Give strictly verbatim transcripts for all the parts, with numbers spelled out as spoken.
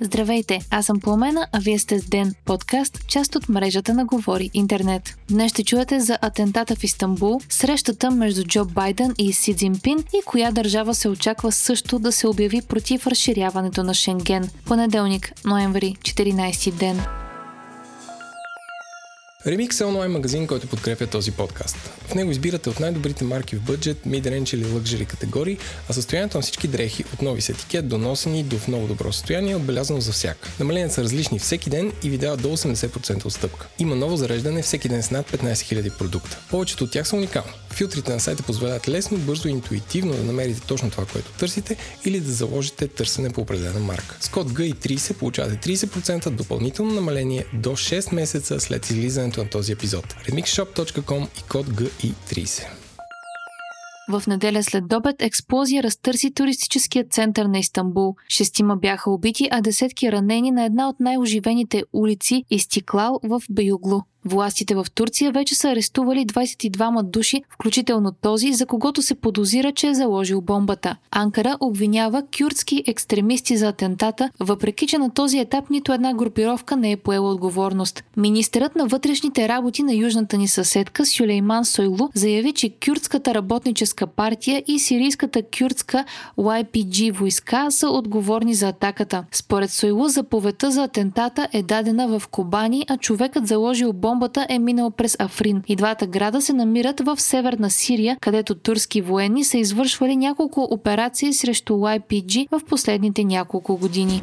Здравейте, аз съм Пламена, а вие сте с Ден, подкаст, част от мрежата на Говори Интернет. Днес ще чуете за атентата в Истанбул, срещата между Джо Байдън и Си Цзинпин и коя държава се очаква също да се обяви против разширяването на Шенген. Понеделник, ноември, четиринайсети ден. Remix е онлайн магазин, който подкрепя този подкаст. В него избирате от най-добрите марки в бюджет, mid-range или luxury категории, а състоянието на всички дрехи, от нови с етикет до носени до в много добро състояние е отбелязано за всяка. Намаленията са различни всеки ден и ви дават до осемдесет процента отстъпка. Има ново зареждане всеки ден с над петнайсет хиляди продукта. Повечето от тях са уникални. Филтрите на сайта позволяват лесно, бързо и интуитивно да намерите точно това, което търсите или да заложите търсене по определена марка. С код джи трийсет получавате трийсет процента допълнително намаление до шест месеца след излизането на този епизод. remixshop точка com и код джи трийсет. В неделя след обед експлозия разтърси туристическия център на Истанбул. Шестима бяха убити, а десетки ранени на една от най-оживените улици Истиклал в Бейоглу. Властите в Турция вече са арестували двайсет и двама души, включително този, за когото се подозира, че е заложил бомбата. Анкара обвинява кюрдски екстремисти за атентата, въпреки че на този етап нито една групировка не е поела отговорност. Министърът на вътрешните работи на южната ни съседка Сюлейман Сойлу заяви, че кюрдската работническа партия и сирийската кюрдска уай пи джи войска са отговорни за атаката. Според Сойлу, заповедта за атентата е дадена в Кобани, а човекът заложил бомбата Бомбата е минал през Африн. И двата града се намират в Северна Сирия, където турски военни са извършвали няколко операции срещу уай пи джи в последните няколко години.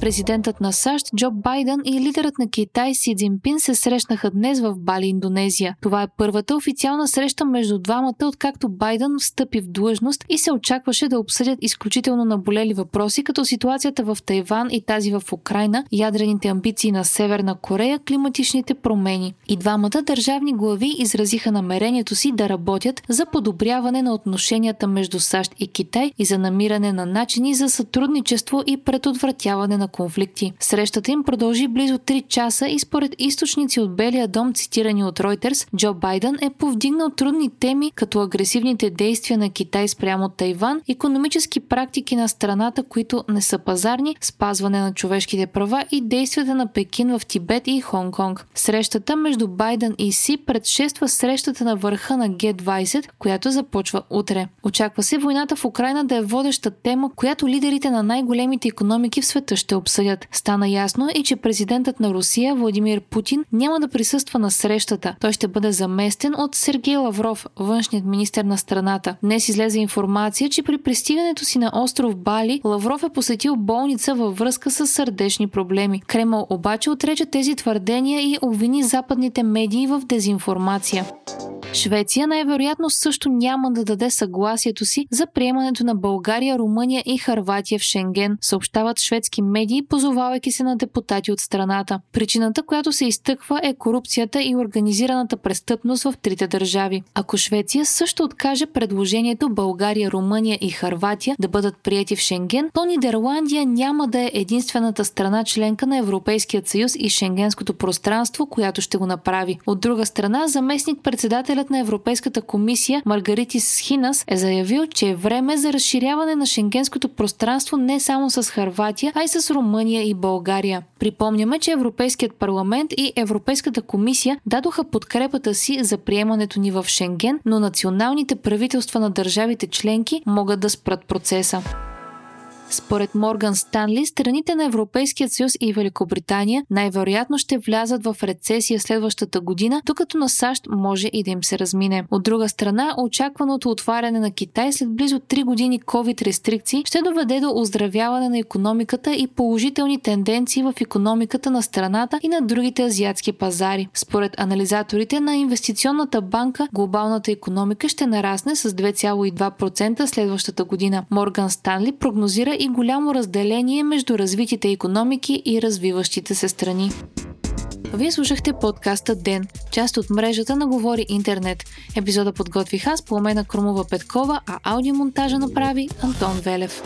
Президентът на САЩ Джо Байдън и лидерът на Китай Си Цзинпин се срещнаха днес в Бали, Индонезия. Това е първата официална среща между двамата, откакто Байдън встъпи в длъжност и се очакваше да обсъдят изключително наболели въпроси, като ситуацията в Тайван и тази в Украйна, ядрените амбиции на Северна Корея, климатичните промени. И двамата държавни глави изразиха намерението си да работят за подобряване на отношенията между САЩ и Китай и за намиране на начини за сътрудничество и предотвратяване на конфликти. Срещата им продължи близо три часа и според източници от Белия дом, цитирани от Reuters, Джо Байдън е повдигнал трудни теми, като агресивните действия на Китай спрямо Тайван, икономически практики на страната, които не са пазарни, спазване на човешките права и действията на Пекин в Тибет и Хонг-Конг. Срещата между Байдън и Си предшества срещата на върха на джи двайсет, която започва утре. Очаква се войната в Украйна да е водеща тема, която лидерите на най-големите икономики в света ще обсъдят. Стана ясно и че президентът на Русия Владимир Путин няма да присъства на срещата. Той ще бъде заместен от Сергей Лавров, външният министър на страната. Днес излезе информация, че при пристигането си на остров Бали, Лавров е посетил болница във връзка с сърдечни проблеми. Кремъл обаче отрече тези твърдения и обвини западните медии в дезинформация. Швеция най-вероятно също няма да даде съгласието си за приемането на България, Румъния и Хърватия в Шенген, съобщават шведски медии, позовавайки се на депутати от страната. Причината, която се изтъква, е корупцията и организираната престъпност в трите държави. Ако Швеция също откаже предложението България, Румъния и Хърватия да бъдат приети в Шенген, то Нидерландия няма да е единствената страна членка на Европейския съюз и Шенгенското пространство, която ще го направи. От друга страна, заместник-председател на Европейската комисия Маргаритис Схинас е заявил, че е време за разширяване на шенгенското пространство не само с Хърватия, а и с Румъния и България. Припомняме, че Европейският парламент и Европейската комисия дадоха подкрепата си за приемането ни в Шенген, но националните правителства на държавите членки могат да спрат процеса. Според Морган Станли, страните на Европейския съюз и Великобритания най-вероятно ще влязат в рецесия следващата година, докато на САЩ може и да им се размине. От друга страна, очакваното отваряне на Китай след близо три години COVID-рестрикции ще доведе до оздравяване на икономиката и положителни тенденции в икономиката на страната и на другите азиатски пазари. Според анализаторите на Инвестиционната банка, глобалната икономика ще нарасне с две цяло и две процента следващата година. Морган Станли прогнозира и голямо разделение между развитите икономики и развиващите се страни. Вие слушахте подкаста Ден, част от мрежата на Говори Интернет. Епизода подготвих аз, Пламена Крумова Петкова, а аудиомонтажа направи Антон Велев.